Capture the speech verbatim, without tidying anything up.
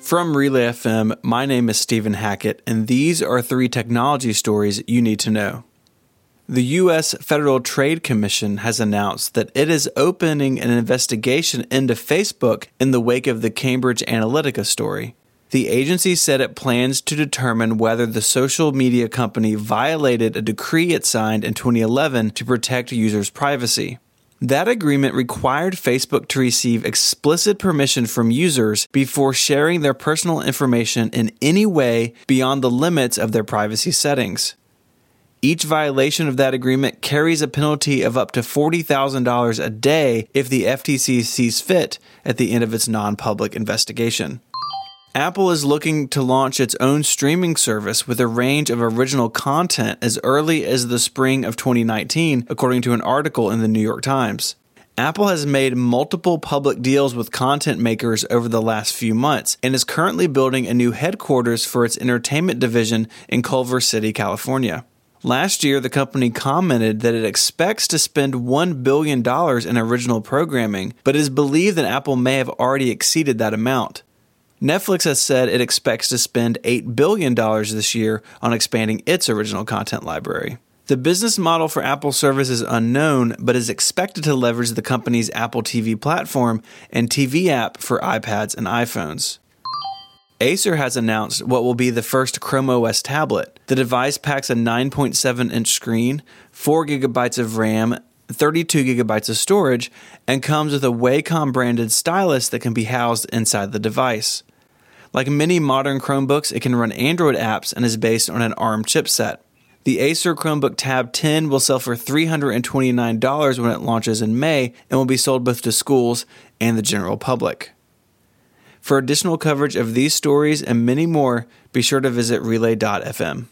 From Relay F M, my name is Stephen Hackett, and these are three technology stories you need to know. The U S Federal Trade Commission has announced that it is opening an investigation into Facebook in the wake of the Cambridge Analytica story. The agency said it plans to determine whether the social media company violated a decree it signed in twenty eleven to protect users' privacy. That agreement required Facebook to receive explicit permission from users before sharing their personal information in any way beyond the limits of their privacy settings. Each violation of that agreement carries a penalty of up to forty thousand dollars a day if the F T C sees fit at the end of its non-public investigation. Apple is looking to launch its own streaming service with a range of original content as early as the spring of twenty nineteen, according to an article in the New York Times. Apple has made multiple public deals with content makers over the last few months and is currently building a new headquarters for its entertainment division in Culver City, California. Last year, the company commented that it expects to spend one billion dollars in original programming, but it is believed that Apple may have already exceeded that amount. Netflix has said it expects to spend eight billion dollars this year on expanding its original content library. The business model for Apple service is unknown, but is expected to leverage the company's Apple T V platform and T V app for iPads and iPhones. Acer has announced what will be the first Chrome O S tablet. The device packs a nine point seven inch screen, four gigabytes of RAM, thirty-two gigabytes of storage, and comes with a Wacom-branded stylus that can be housed inside the device. Like many modern Chromebooks, it can run Android apps and is based on an ARM chipset. The Acer Chromebook Tab ten will sell for three hundred twenty-nine dollars when it launches in May and will be sold both to schools and the general public. For additional coverage of these stories and many more, be sure to visit relay dot f m.